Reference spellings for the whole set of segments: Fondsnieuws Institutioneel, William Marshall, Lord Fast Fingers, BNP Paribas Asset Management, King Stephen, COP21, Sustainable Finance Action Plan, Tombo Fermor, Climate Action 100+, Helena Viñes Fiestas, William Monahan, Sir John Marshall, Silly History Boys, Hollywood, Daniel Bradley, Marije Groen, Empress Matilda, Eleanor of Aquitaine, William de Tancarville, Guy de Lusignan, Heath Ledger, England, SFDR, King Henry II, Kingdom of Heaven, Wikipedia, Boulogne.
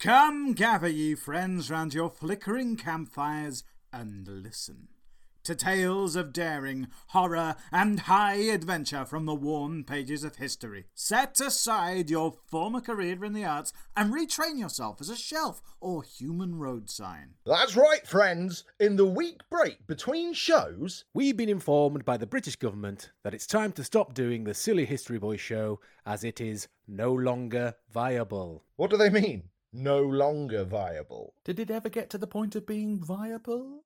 Come, gather ye friends round your flickering campfires and listen to tales of daring, horror, and high adventure from the warm pages of history. Set aside your former career in the arts and retrain yourself as a shelf or human road sign. That's right, friends. In the week break between shows, we've been informed by the British government that it's time to stop doing the Silly History Boy show as it is no longer viable. What do they mean? No longer viable. Did it ever get to the point of being viable?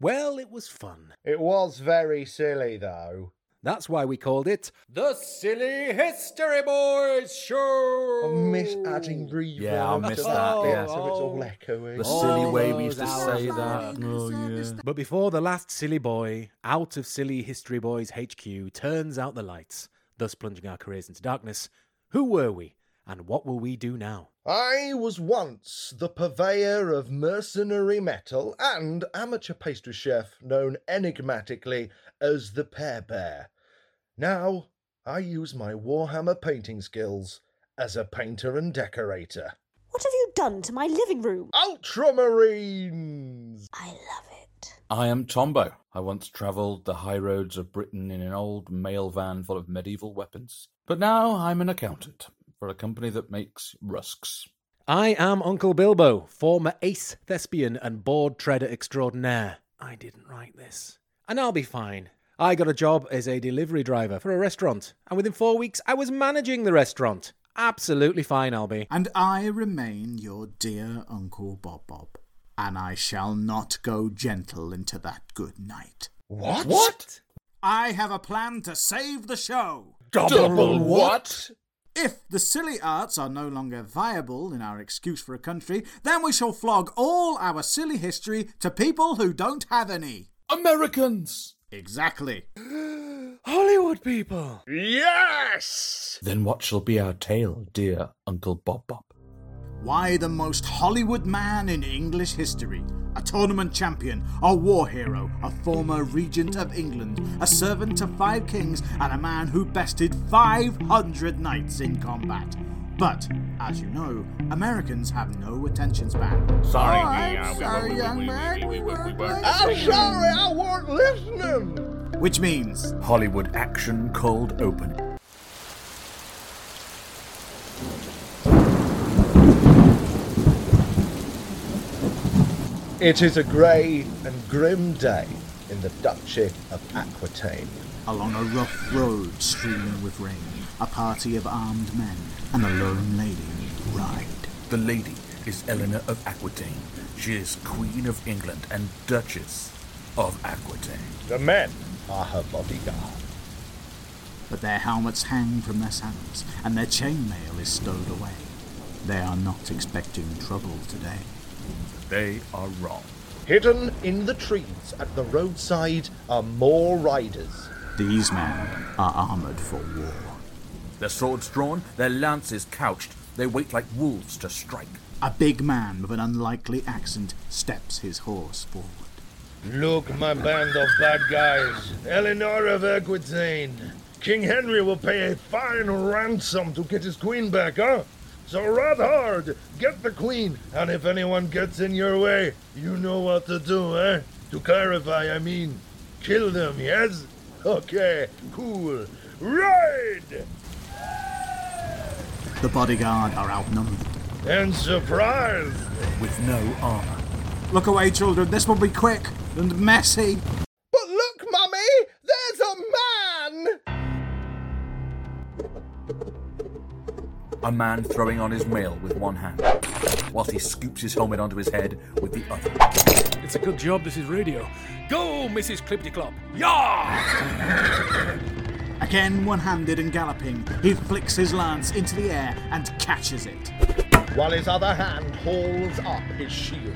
Well, it was fun. It was very silly, though. That's why we called it The Silly History Boys Show! I miss adding reverb. Yeah, I'll miss that. Yeah. So it's all echoing. The silly way we used to say that. Oh, yeah. But before the last silly boy out of Silly History Boys HQ turns out the lights, thus plunging our careers into darkness, who were we? And what will we do now? I was once the purveyor of mercenary metal and amateur pastry chef known enigmatically as the Pear Bear. Now I use my Warhammer painting skills as a painter and decorator. What have you done to my living room? Ultramarines! I love it. I am Tombo. I once travelled the high roads of Britain in an old mail van full of medieval weapons. But now I'm an accountant for a company that makes rusks. I am Uncle Bilbo, former ace thespian and board treader extraordinaire. I didn't write this. And I'll be fine. I got a job as a delivery driver for a restaurant, and within 4 weeks I was managing the restaurant. Absolutely fine, I'll be. And I remain your dear Uncle Bob Bob, and I shall not go gentle into that good night. What? What? I have a plan to save the show. Double what? If the silly arts are no longer viable in our excuse for a country, then we shall flog all our silly history to people who don't have any. Americans! Exactly. Hollywood people! Yes! Then what shall be our tale, dear Uncle Bob Bob? Why the most Hollywood man in English history? A tournament champion, a war hero, a former regent of England, a servant to 5 kings, and a man who bested 500 knights in combat. But, as you know, Americans have no attention span. I weren't listening! Which means Hollywood action cold open. It is a grey and grim day in the Duchy of Aquitaine. Along a rough road streaming with rain, a party of armed men and a lone lady ride. The lady is Eleanor of Aquitaine. She is Queen of England and Duchess of Aquitaine. The men are her bodyguard. But their helmets hang from their saddles and their chainmail is stowed away. They are not expecting trouble today. They are wrong. Hidden in the trees at the roadside are more riders. These men are armoured for war. Their swords drawn, their lances couched. They wait like wolves to strike. A big man with an unlikely accent steps his horse forward. Look, my band of bad guys. Eleanor of Aquitaine. King Henry will pay a fine ransom to get his queen back, huh? So ride hard, get the queen, and if anyone gets in your way, you know what to do, eh? To clarify, I mean, kill them, yes? Okay, cool. Ride! The bodyguard are outnumbered. And surprised! With no armor. Look away, children, this will be quick and messy. But look, Mummy! There's a man! A man throwing on his mail with one hand, whilst he scoops his helmet onto his head with the other. It's a good job this is radio. Go, Mrs. Clippity-Clop! Yah! Again one-handed and galloping, he flicks his lance into the air and catches it. While his other hand hauls up his shield.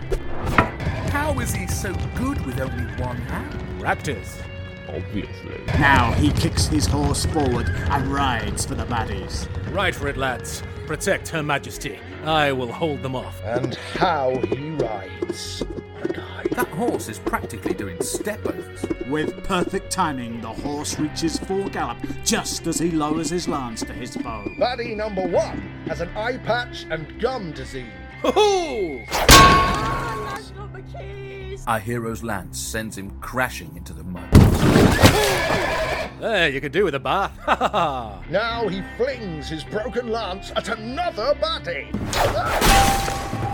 How is he so good with only one hand? Practice. Obviously. Now he kicks his horse forward and rides for the baddies. Ride for it, lads. Protect Her Majesty. I will hold them off. And how he rides. That horse is practically doing step-overs. With perfect timing, the horse reaches full gallop just as he lowers his lance to his bow. Baddie number 1 has an eye patch and gum disease. Ho-ho! Ah, that's not my keys! Our hero's lance sends him crashing into the mud. There, you could do with a bath. Now he flings his broken lance at another body.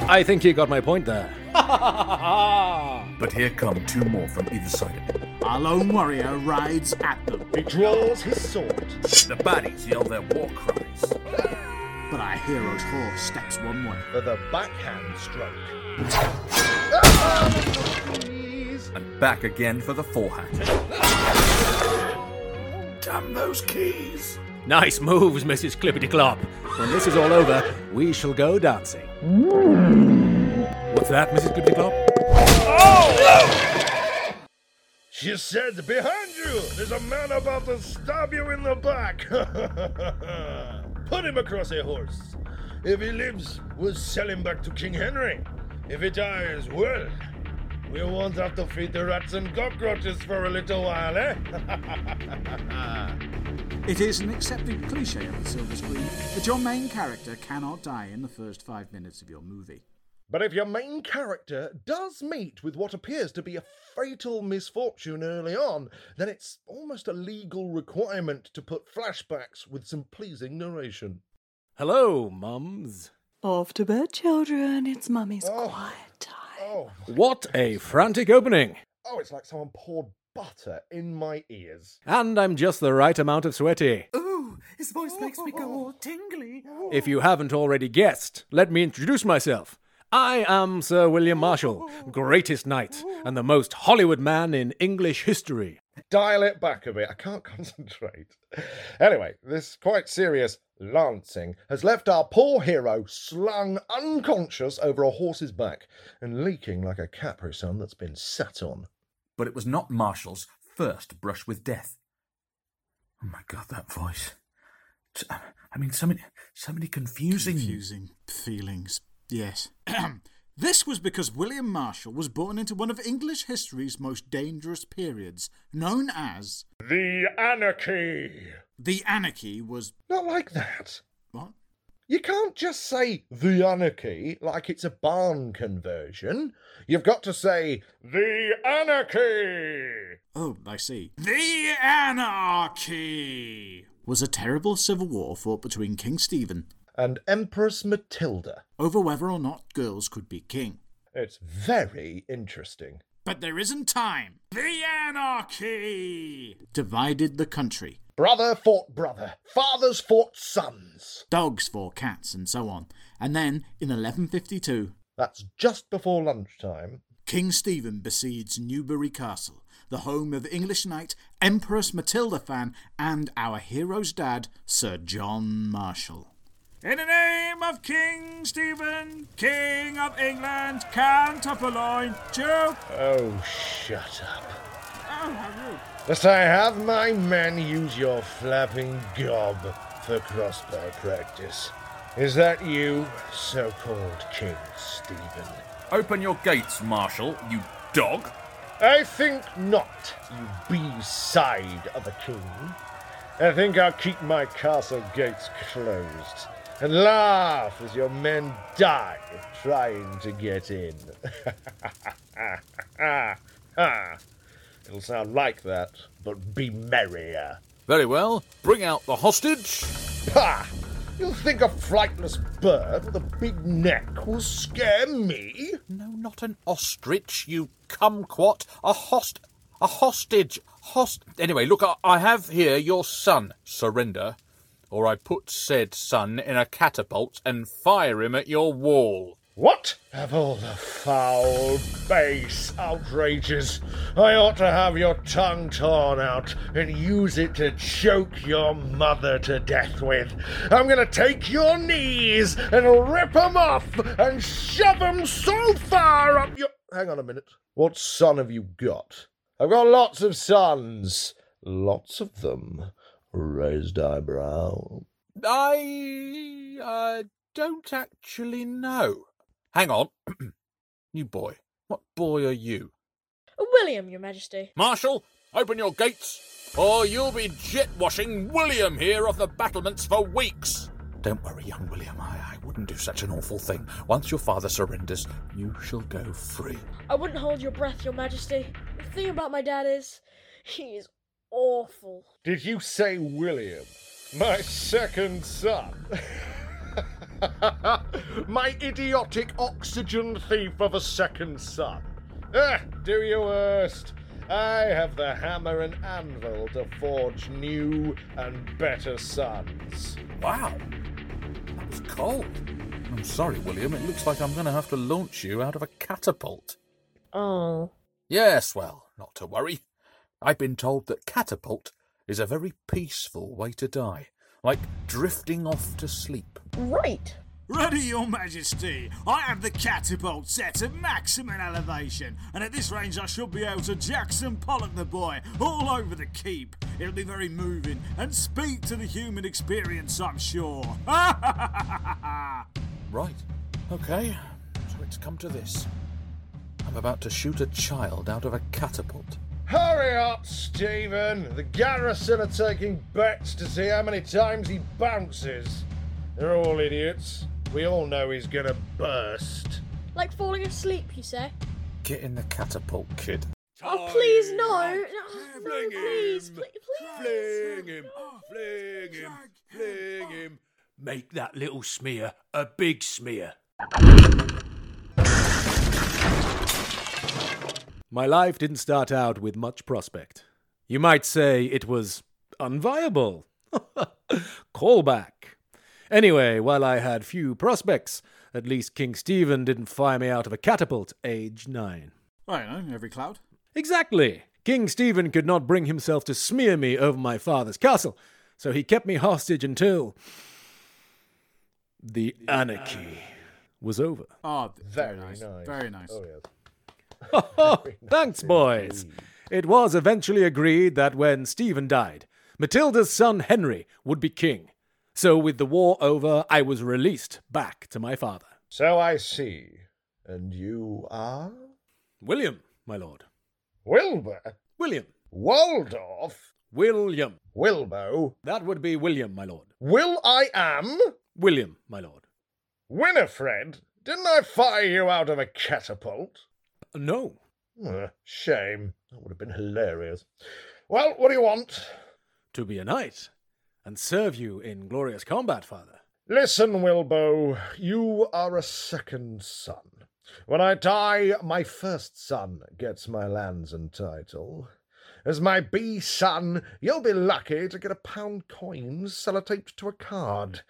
I think he got my point there. But here come two more from either side of him. Our lone warrior rides at them. He draws his sword. The baddies yell their war cries. But our hero's horse steps one way for the backhand stroke. And back again for the forehand. Damn those keys. Nice moves, Mrs. Clippity-Clop. When this is all over, we shall go dancing. What's that, Mrs. Clippity-Clop? Oh! She said, behind you, there's a man about to stab you in the back. Put him across a horse. If he lives, we'll sell him back to King Henry. If he dies, well, we won't have to feed the rats and cockroaches for a little while, eh? It is an accepted cliché on the silver screen that your main character cannot die in the first 5 minutes of your movie. But if your main character does meet with what appears to be a fatal misfortune early on, then it's almost a legal requirement to put flashbacks with some pleasing narration. Hello, mums. Off to bed, children. It's mummy's quiet time. Oh, what a frantic opening. Oh, it's like someone poured butter in my ears. And I'm just the right amount of sweaty. Ooh, his voice makes me go all tingly. If you haven't already guessed, let me introduce myself. I am Sir William Marshall, greatest knight and the most Hollywood man in English history. Dial it back a bit, I can't concentrate. Anyway, this quite serious lancing has left our poor hero slung unconscious over a horse's back and leaking like a capricorn that's been sat on. But it was not Marshall's first brush with death. Oh my God, that voice. I mean, so many confusing... Confusing feelings, yes. This was because William Marshall was born into one of English history's most dangerous periods, known as... The Anarchy! The Anarchy was... Not like that. What? You can't just say the Anarchy like it's a barn conversion. You've got to say, the Anarchy! Oh, I see. The Anarchy! Was a terrible civil war fought between King Stephen... and Empress Matilda. Over whether or not girls could be king. It's very interesting. But there isn't time. The Anarchy! Divided the country. Brother fought brother. Fathers fought sons. Dogs fought cats and so on. And then, in 1152... That's just before lunchtime. King Stephen besieges Newbury Castle, the home of English knight, Empress Matilda fan, and our hero's dad, Sir John Marshall. In the name of King Stephen, King of England, count of Boulogne, Joe... Oh, shut up. Oh, how rude. Must I have my men use your flapping gob for crossbow practice? Is that you, so-called King Stephen? Open your gates, Marshal, you dog. I think not, you B-side of a king. I think I'll keep my castle gates closed. And laugh as your men die trying to get in. It'll sound like that, but be merrier. Very well. Bring out the hostage. Ha! You think a frightless bird with a big neck will scare me? No, not an ostrich, you kumquat. A hostage. Anyway, look, I have here your son. Surrender. Or I put said son in a catapult and fire him at your wall. What? Of all the foul, base outrages, I ought to have your tongue torn out and use it to choke your mother to death with. I'm going to take your knees and rip them off and shove them so far up your... Hang on a minute. What son have you got? I've got lots of sons. Lots of them. Raised eyebrow. I don't actually know. Hang on. New boy. What boy are you? William, Your Majesty. Marshal, open your gates, or you'll be jet-washing William here off the battlements for weeks. Don't worry, young William, I wouldn't do such an awful thing. Once your father surrenders, you shall go free. I wouldn't hold your breath, your majesty. The thing about my dad is, he is awful. Did you say William? My second son? My idiotic oxygen thief of a second son. Do your worst. I have the hammer and anvil to forge new and better sons. Wow, that was cold. I'm sorry, William, it looks like I'm going to have to launch you out of a catapult. Oh. Yes, well, not to worry. I've been told that catapult is a very peaceful way to die, like drifting off to sleep. Right. Ready, Your Majesty. I have the catapult set at maximum elevation, and at this range I should be able to Jackson Pollock the boy all over the keep. It'll be very moving and speak to the human experience, I'm sure. Right. Okay. So it's come to this. I'm about to shoot a child out of a catapult. Hurry up, Stephen. The garrison are taking bets to see how many times he bounces. They're all idiots. We all know he's gonna burst. Like falling asleep, you say? Get in the catapult, kid. Oh, please, no! Fling him! Fling him! Fling him! Fling him! Make that little smear a big smear. My life didn't start out with much prospect. You might say it was unviable. Call back. Anyway, while I had few prospects, at least King Stephen didn't fire me out of a catapult, age 9. I know, every cloud. Exactly. King Stephen could not bring himself to smear me over my father's castle, so he kept me hostage until the anarchy was over. Oh, very nice. Very nice. Oh, yes. Thanks, boys. It was eventually agreed that when Stephen died, Matilda's son Henry would be king. So with the war over, I was released back to my father. So I see. And you are? William, my lord. Wilbur? William. Waldorf? William. Wilbo? That would be William, my lord. Will I am? William, my lord. Winifred? Didn't I fire you out of a catapult? No. Shame. That would have been hilarious. Well, what do you want? To be a knight. And serve you in glorious combat, father. Listen, Wilbo, you are a second son. When I die, my first son gets my lands and title. As my B son, you'll be lucky to get a pound coin sellotaped to a card.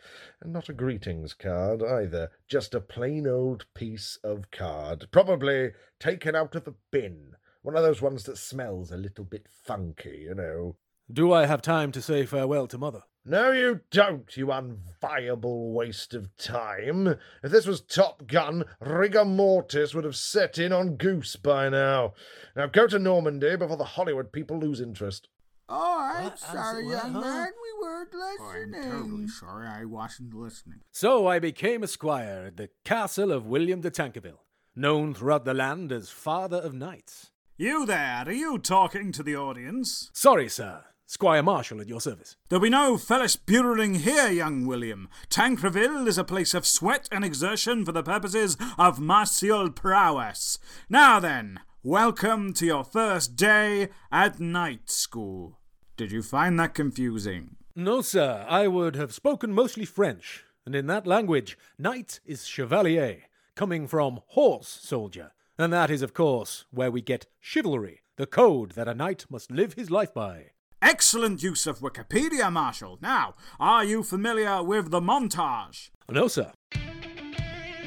And not a greetings card either, just a plain old piece of card. Probably taken out of a bin. One of those ones that smells a little bit funky, you know. Do I have time to say farewell to Mother? No, you don't, you unviable waste of time. If this was Top Gun, rigor mortis would have set in on Goose by now. Now go to Normandy before the Hollywood people lose interest. Oh, I'm sorry, young man, we weren't listening. I'm totally sorry, I wasn't listening. So I became a squire at the castle of William de Tancarville, known throughout the land as Father of Knights. You there, are you talking to the audience? Sorry, sir. Squire Marshall at your service. There'll be no fellus-burering here, young William. Tancarville is a place of sweat and exertion for the purposes of martial prowess. Now then, welcome to your first day at night school. Did you find that confusing? No, sir. I would have spoken mostly French, and in that language, knight is chevalier, coming from horse soldier. And that is, of course, where we get chivalry, the code that a knight must live his life by. Excellent use of Wikipedia, Marshall. Now, are you familiar with the montage? No, sir.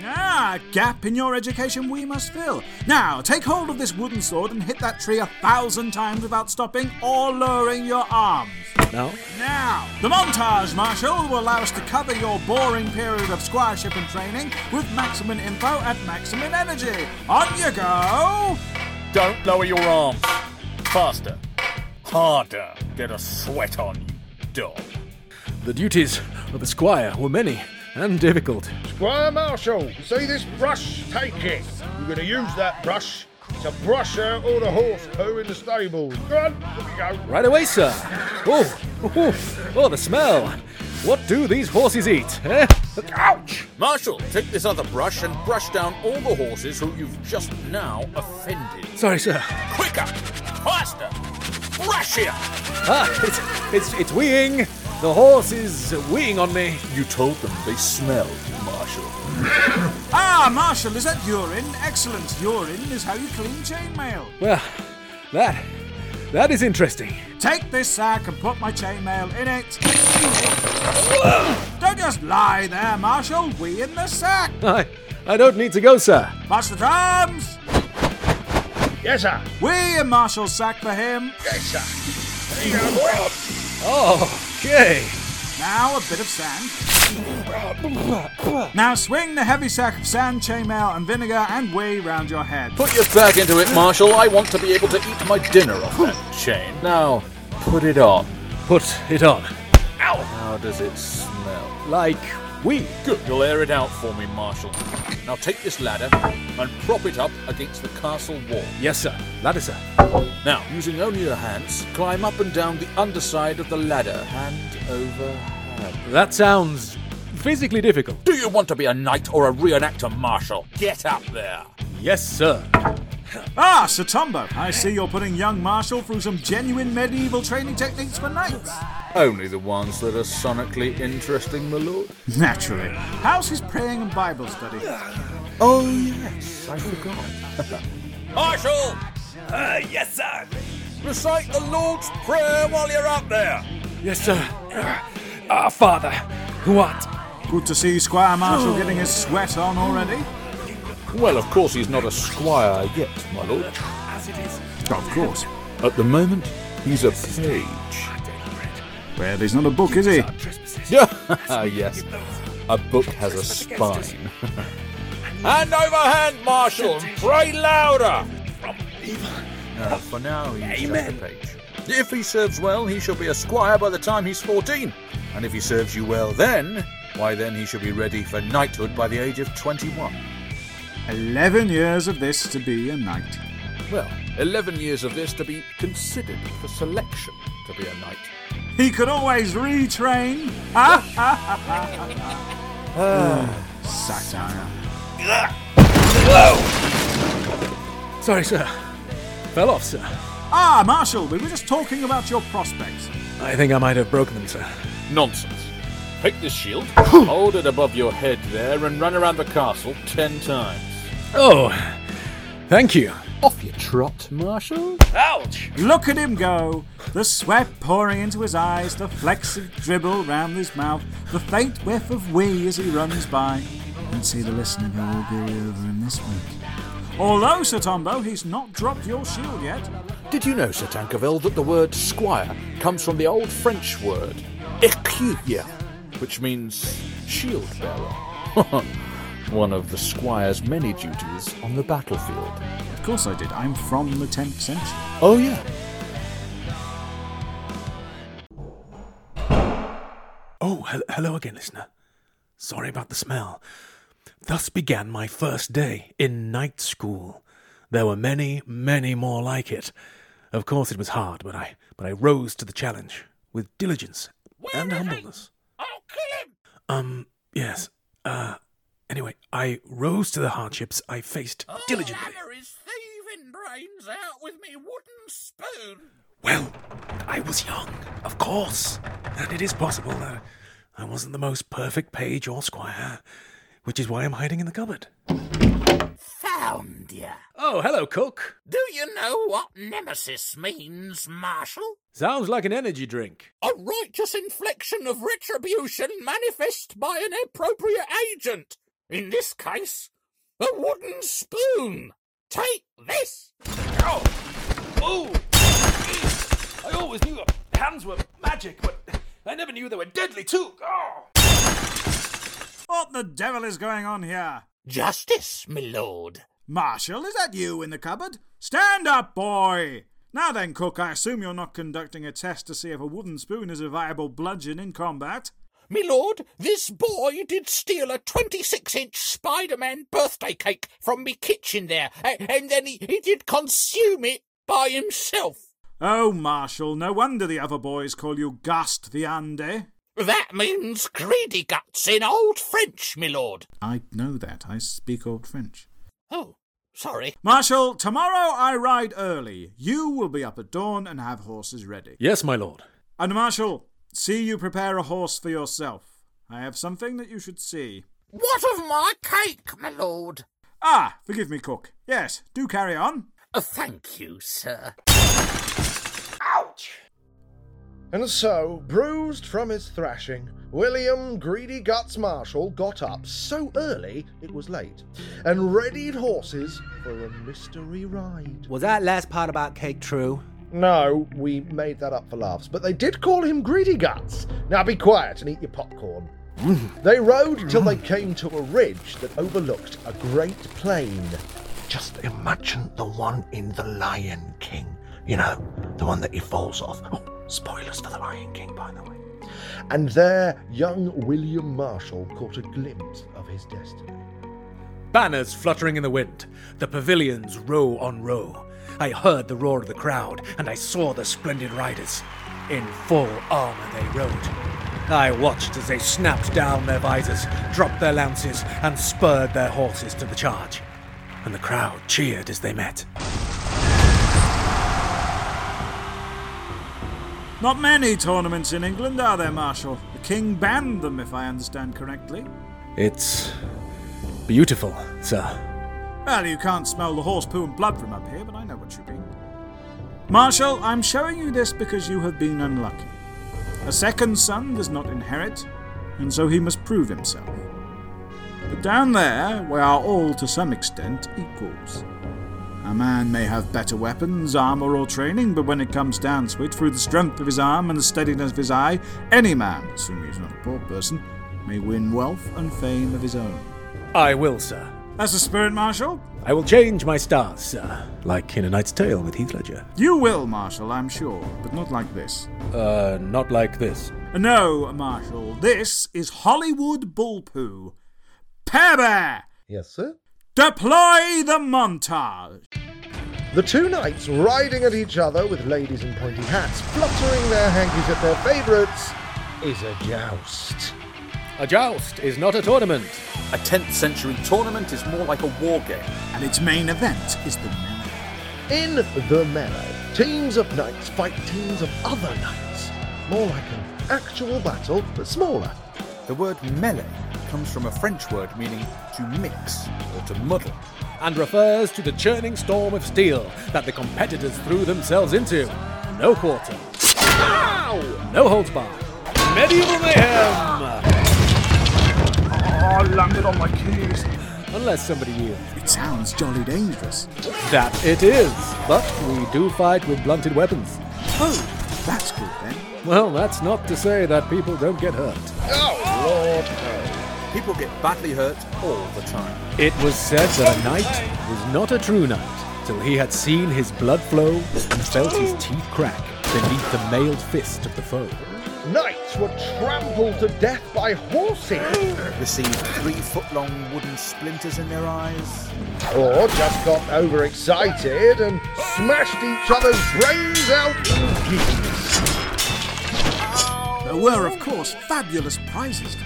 Ah, gap in your education we must fill. Now, take hold of this wooden sword and hit that tree 1,000 times without stopping or lowering your arms. Now, the montage, Marshall, will allow us to cover your boring period of squireship and training with maximum info at maximum energy. On you go! Don't lower your arms. Faster. Harder. Get a sweat on you, dog. The duties of the squire were many and difficult. Squire Marshall, you see this brush? Take it. You're going to use that brush to brush out all the horse poo in the stables. Go on, here we go. Right away, sir. Oh, the smell. What do these horses eat? Eh? Ouch! Marshall, take this other brush and brush down all the horses who you've just now offended. Sorry, sir. Quicker! Faster! Brush here! Ah, it's weeing! The horse is weeing on me. You told them they smelled, Marshall. Ah, Marshall, is that urine? Excellent. Urine is how you clean chainmail. Well, that is interesting. Take this sack and put my chainmail in it. Don't just lie there, Marshall. We in the sack. I don't need to go, sir. March the drums. Yes, sir. We in Marshall's sack for him. Yes, sir. Oh, okay. Now a bit of sand. Now swing the heavy sack of sand, chainmail and vinegar and whey round your head. Put your sack into it, Marshall. I want to be able to eat my dinner off that chain. Now, put it on. Put it on. Ow! How does it smell? Like wheat. Good. You'll air it out for me, Marshall. Now take this ladder and prop it up against the castle wall. Yes, sir. Ladder, sir. Now, using only your hands, climb up and down the underside of the ladder, hand over hand. That sounds physically difficult. Do you want to be a knight or a reenactor, Marshall? Get up there. Yes, sir. Ah, Sir Tombo, I see you're putting young Marshall through some genuine medieval training techniques for knights. Only the ones that are sonically interesting, my lord. Naturally. How's his praying and Bible study? Oh, yes, I forgot. Marshall! Yes, sir! Recite the Lord's Prayer while you're up there. Yes, sir. Our Father, who art... Good to see Squire Marshall getting his sweat on already. Well, of course he's not a squire yet, my lord. As it is. Of course. At the moment, he's a page. Well, he's not a book, is he? Yes. A book has a spine. Hand over hand, Marshall, and pray louder! For now, he's just a page. If he serves well, he shall be a squire by the time he's 14. And if he serves you well then, why then he shall be ready for knighthood by the age of 21. 11 years of this to be a knight. Well, 11 years of this to be considered for selection to be a knight. He could always retrain. Satire. Whoa! Sorry, sir. Fell off, sir. Ah, Marshall, we were just talking about your prospects. I think I might have broken them, sir. Nonsense. Take this shield, hold it above your head there, and run around the castle 10 times. Oh, thank you. Off you trot, Marshall. Ouch! Look at him go. The sweat pouring into his eyes, the flecks of dribble round his mouth, the faint whiff of wee as he runs by. And see the listening who will be over him this week. Although, Sir Tombo, he's not dropped your shield yet. Did you know, Sir Tancarville, that the word squire comes from the old French word, écuyer? Which means shield bearer. One of the squire's many duties on the battlefield. Of course I did. I'm from the 10th century. Oh, yeah. Oh, hello again, listener. Sorry about the smell. Thus began my first day in night school. There were many, many more like it. Of course it was hard, but I rose to the challenge with diligence and humbleness. Yes. Anyway, I rose to the hardships I faced diligently. Hammer his thieving brains out with me wooden spoon. Well, I was young, of course, and it is possible that I wasn't the most perfect page or squire, which is why I'm hiding in the cupboard. Found ya. Oh, hello, Cook. Do you know what nemesis means, Marshall? Sounds like an energy drink. A righteous infliction of retribution manifest by an appropriate agent. In this case, a wooden spoon. Take this. Oh, I always knew that hands were magic, but I never knew they were deadly too. Oh. What the devil is going on here? Justice, my lord. Marshall, is that you in the cupboard? Stand up, boy! Now then, Cook, I assume you're not conducting a test to see if a wooden spoon is a viable bludgeon in combat. My lord, this boy did steal a 26-inch Spider-Man birthday cake from me kitchen there, and then he did consume it by himself. Oh, Marshall, no wonder the other boys call you Gast the Andy. That means greedy guts in Old French, my lord. I know that. I speak Old French. Oh, sorry. Marshal, tomorrow I ride early. You will be up at dawn and have horses ready. Yes, my lord. And Marshal, see you prepare a horse for yourself. I have something that you should see. What of my cake, my lord? Ah, forgive me, cook. Yes, do carry on. Thank you, sir. Ouch! And so, bruised from his thrashing, William Greedy Guts Marshall got up so early it was late, and readied horses for a mystery ride. Was that last part about cake true? No, we made that up for laughs, but they did call him Greedy Guts. Now be quiet and eat your popcorn. They rode till they came to a ridge that overlooked a great plain. Just imagine the one in The Lion King. You know, the one that he falls off. Oh, spoilers for The Lion King, by the way. And there, young William Marshall caught a glimpse of his destiny. Banners fluttering in the wind, the pavilions row on row. I heard the roar of the crowd, and I saw the splendid riders. In full armour they rode. I watched as they snapped down their visors, dropped their lances, and spurred their horses to the charge. And the crowd cheered as they met. Not many tournaments in England, are there, Marshal? The King banned them, if I understand correctly. It's beautiful, sir. Well, you can't smell the horse poo and blood from up here, but I know what you mean. Marshal, I'm showing you this because you have been unlucky. A second son does not inherit, and so he must prove himself. But down there, we are all, to some extent, equals. A man may have better weapons, armour or training, but when it comes down to it, through the strength of his arm and the steadiness of his eye, any man, assuming he's not a poor person, may win wealth and fame of his own. I will, sir. That's the spirit, Marshal. I will change my stars, sir. Like in A Knight's Tale with Heath Ledger. You will, Marshal, I'm sure, but not like this. Not like this. No, Marshal, this is Hollywood bullpoo. Pear Bear! Yes, sir? Deploy the montage! The two knights riding at each other with ladies in pointy hats, fluttering their hankies at their favourites, is a joust. A joust is not a tournament. A 10th century tournament is more like a war game. And its main event is the melee. In the melee, teams of knights fight teams of other knights. More like an actual battle, but smaller. The word melee comes from a French word meaning to mix or to muddle, and refers to the churning storm of steel that the competitors threw themselves into. No quarter. Ow! No holds barred. Medieval mayhem! Oh, I landed on my keys. Unless somebody knew. It sounds jolly dangerous. That it is, but we do fight with blunted weapons. Oh, that's good then. Well, that's not to say that people don't get hurt. Oh, Lord, no. People get badly hurt all the time. It was said that a knight was not a true knight till he had seen his blood flow and felt his teeth crack beneath the mailed fist of the foe. Knights were trampled to death by horses. Received 3-foot-long wooden splinters in their eyes. Or just got overexcited and smashed each other's brains out in pieces. There were, of course, fabulous prizes to be.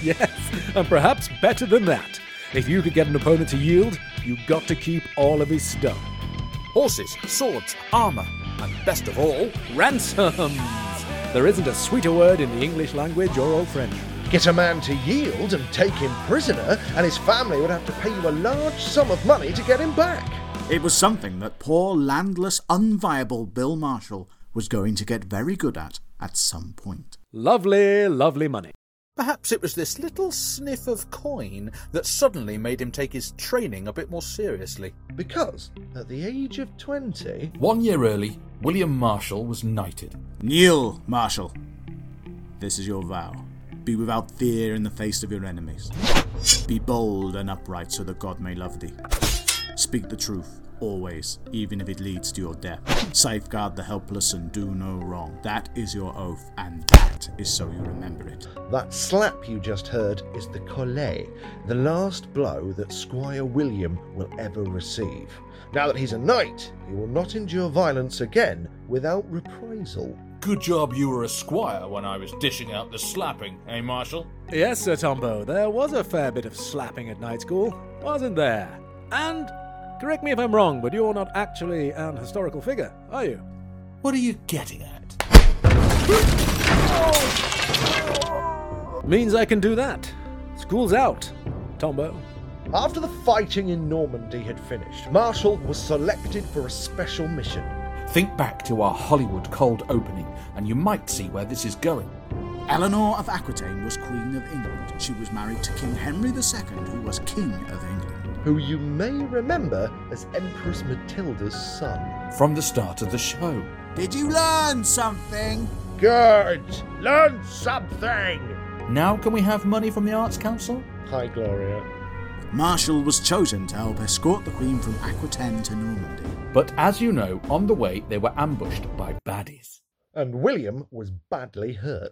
Yes, and perhaps better than that. If you could get an opponent to yield, you got to keep all of his stuff. Horses, swords, armour, and best of all, ransoms. There isn't a sweeter word in the English language or Old French. Get a man to yield and take him prisoner, and his family would have to pay you a large sum of money to get him back. It was something that poor, landless, unviable Bill Marshall was going to get very good at some point. Lovely, lovely money. Perhaps it was this little sniff of coin that suddenly made him take his training a bit more seriously. Because, at the age of 20... 1 year early, William Marshall was knighted. Kneel, Marshall. This is your vow. Be without fear in the face of your enemies. Be bold and upright so that God may love thee. Speak the truth, always, even if it leads to your death. Safeguard the helpless and do no wrong. That is your oath, and that is so you remember it. That slap you just heard is the collet, the last blow that Squire William will ever receive. Now that he's a knight, he will not endure violence again without reprisal. Good job you were a squire when I was dishing out the slapping, eh, Marshall? Yes, Sir Tombo, there was a fair bit of slapping at night school, wasn't there? And, correct me if I'm wrong, but you're not actually an historical figure, are you? What are you getting at? Means I can do that. School's out, Tombo. After the fighting in Normandy had finished, Marshall was selected for a special mission. Think back to our Hollywood cold opening, and you might see where this is going. Eleanor of Aquitaine was Queen of England. She was married to King Henry II, who was King of England. Who you may remember as Empress Matilda's son. From the start of the show. Did you learn something? Good! Learn something! Now can we have money from the Arts Council? Hi, Gloria. Marshall was chosen to help escort the Queen from Aquitaine to Normandy. But as you know, on the way they were ambushed by baddies. And William was badly hurt.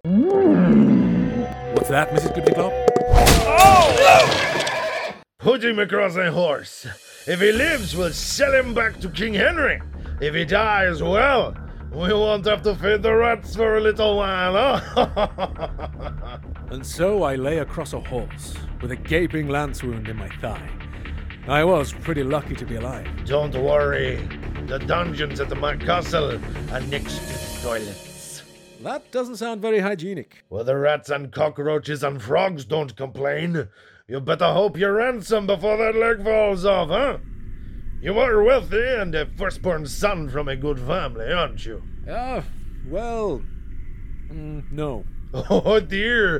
What's that, Mrs. Clippity-Clop? Oh! Put him across a horse. If he lives, we'll sell him back to King Henry. If he dies, well, we won't have to feed the rats for a little while, huh? And so I lay across a horse, with a gaping lance wound in my thigh. I was pretty lucky to be alive. Don't worry. The dungeons at my castle are next to the toilets. That doesn't sound very hygienic. Well, the rats and cockroaches and frogs don't complain. You better hope you're ransom before that leg falls off, huh? You are wealthy and a firstborn son from a good family, aren't you? No. Oh dear!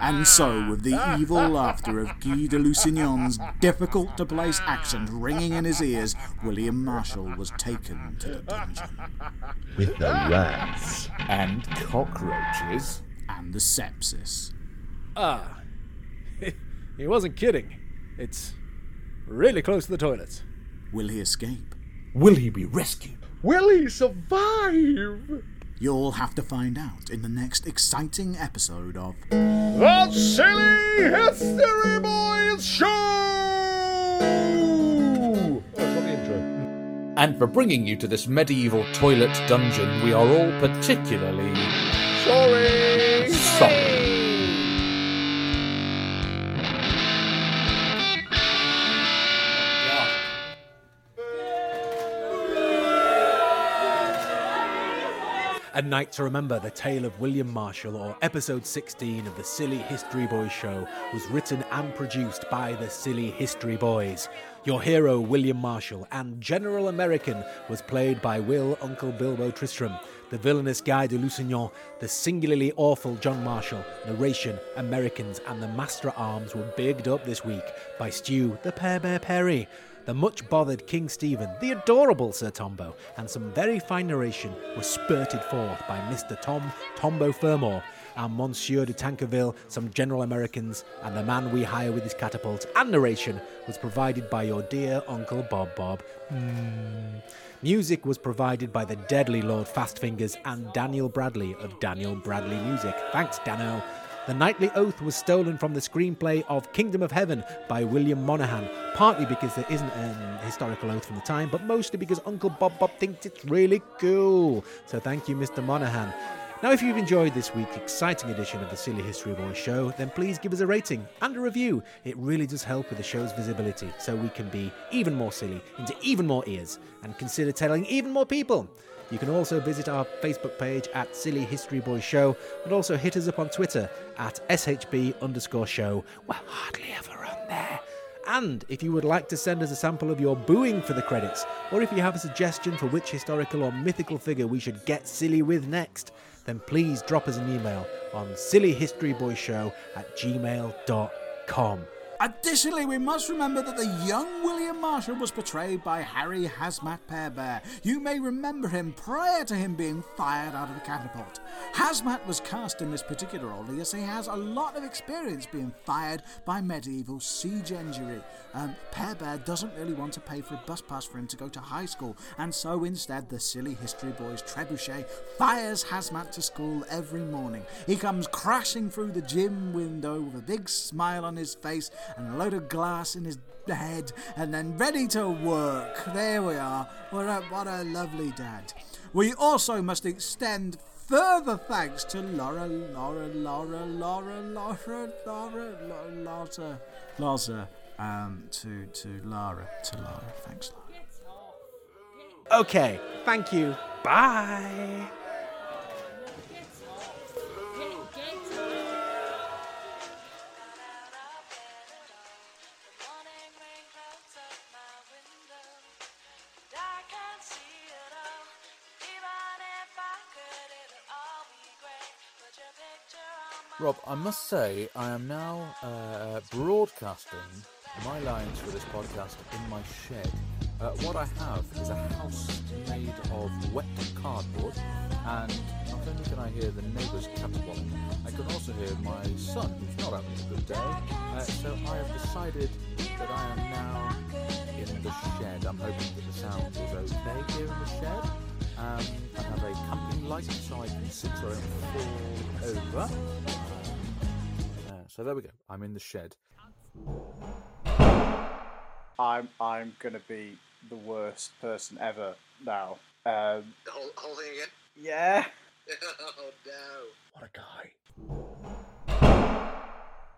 And so, with the evil laughter of Guy de Lusignan's difficult-to-place accent ringing in his ears, William Marshall was taken to the dungeon. With the rats. And cockroaches. And the sepsis. Ah. He wasn't kidding. It's really close to the toilets. Will he escape? Will he be rescued? Will he survive? You'll have to find out in the next exciting episode of The Silly History Boys Show! Oh, it's not the intro. And for bringing you to this medieval toilet dungeon, we are all particularly sorry. A Night to Remember, the tale of William Marshall, or episode 16 of the Silly History Boys show, was written and produced by the Silly History Boys. Your hero, William Marshall, and General American was played by Will Uncle Bilbo Tristram, the villainous Guy de Lusignan, the singularly awful John Marshall. Narration, Americans, and the Master-at-Arms were bigged up this week by Stu the Pear Bear Perry, the much-bothered King Stephen, the adorable Sir Tombo, and some very fine narration was spurted forth by Mr. Tombo Fermor, and Monsieur de Tancarville, some General Americans, and the man we hire with his catapult, and narration was provided by your dear Uncle Bob. Music was provided by the deadly Lord Fast Fingers and Daniel Bradley of Daniel Bradley Music. Thanks, Dano. The Knightly Oath was stolen from the screenplay of Kingdom of Heaven by William Monahan, partly because there isn't an historical oath from the time, but mostly because Uncle Bob thinks it's really cool. So thank you, Mr. Monahan. Now, if you've enjoyed this week's exciting edition of the Silly History Boys show, then please give us a rating and a review. It really does help with the show's visibility, so we can be even more silly into even more ears, and consider telling even more people. You can also visit our Facebook page at Silly History Boys Show, and also hit us up on Twitter at SHB_show. We're hardly ever on there. And if you would like to send us a sample of your booing for the credits, or if you have a suggestion for which historical or mythical figure we should get silly with next, then please drop us an email on sillyhistoryboyshow@gmail.com. Additionally, we must remember that the young William Marshall was portrayed by Harry Hazmat Pear Bear. You may remember him prior to him being fired out of the catapult. Hazmat was cast in this particular role as he has a lot of experience being fired by medieval siege enginery. Pear Bear doesn't really want to pay for a bus pass for him to go to high school, and so instead the Silly History Boys trebuchet fires Hazmat to school every morning. He comes crashing through the gym window with a big smile on his face and a load of glass in his head, and then ready to work. There we are. What a lovely dad. We also must extend further thanks to Lara. Thanks, Lara. Okay, thank you. Bye. Rob, I must say, I am now broadcasting my lines for this podcast in my shed. What I have is a house made of wet cardboard, and not only can I hear the neighbours caterwauling, I can also hear my son, who's not having a good day. So I have decided that I am now in the shed. I'm hoping that the sound is okay here in the shed. I have a camping light so I can sit or fall over. So there we go. I'm in the shed. I'm gonna be the worst person ever now. The whole thing again? Yeah. Oh no! What a guy.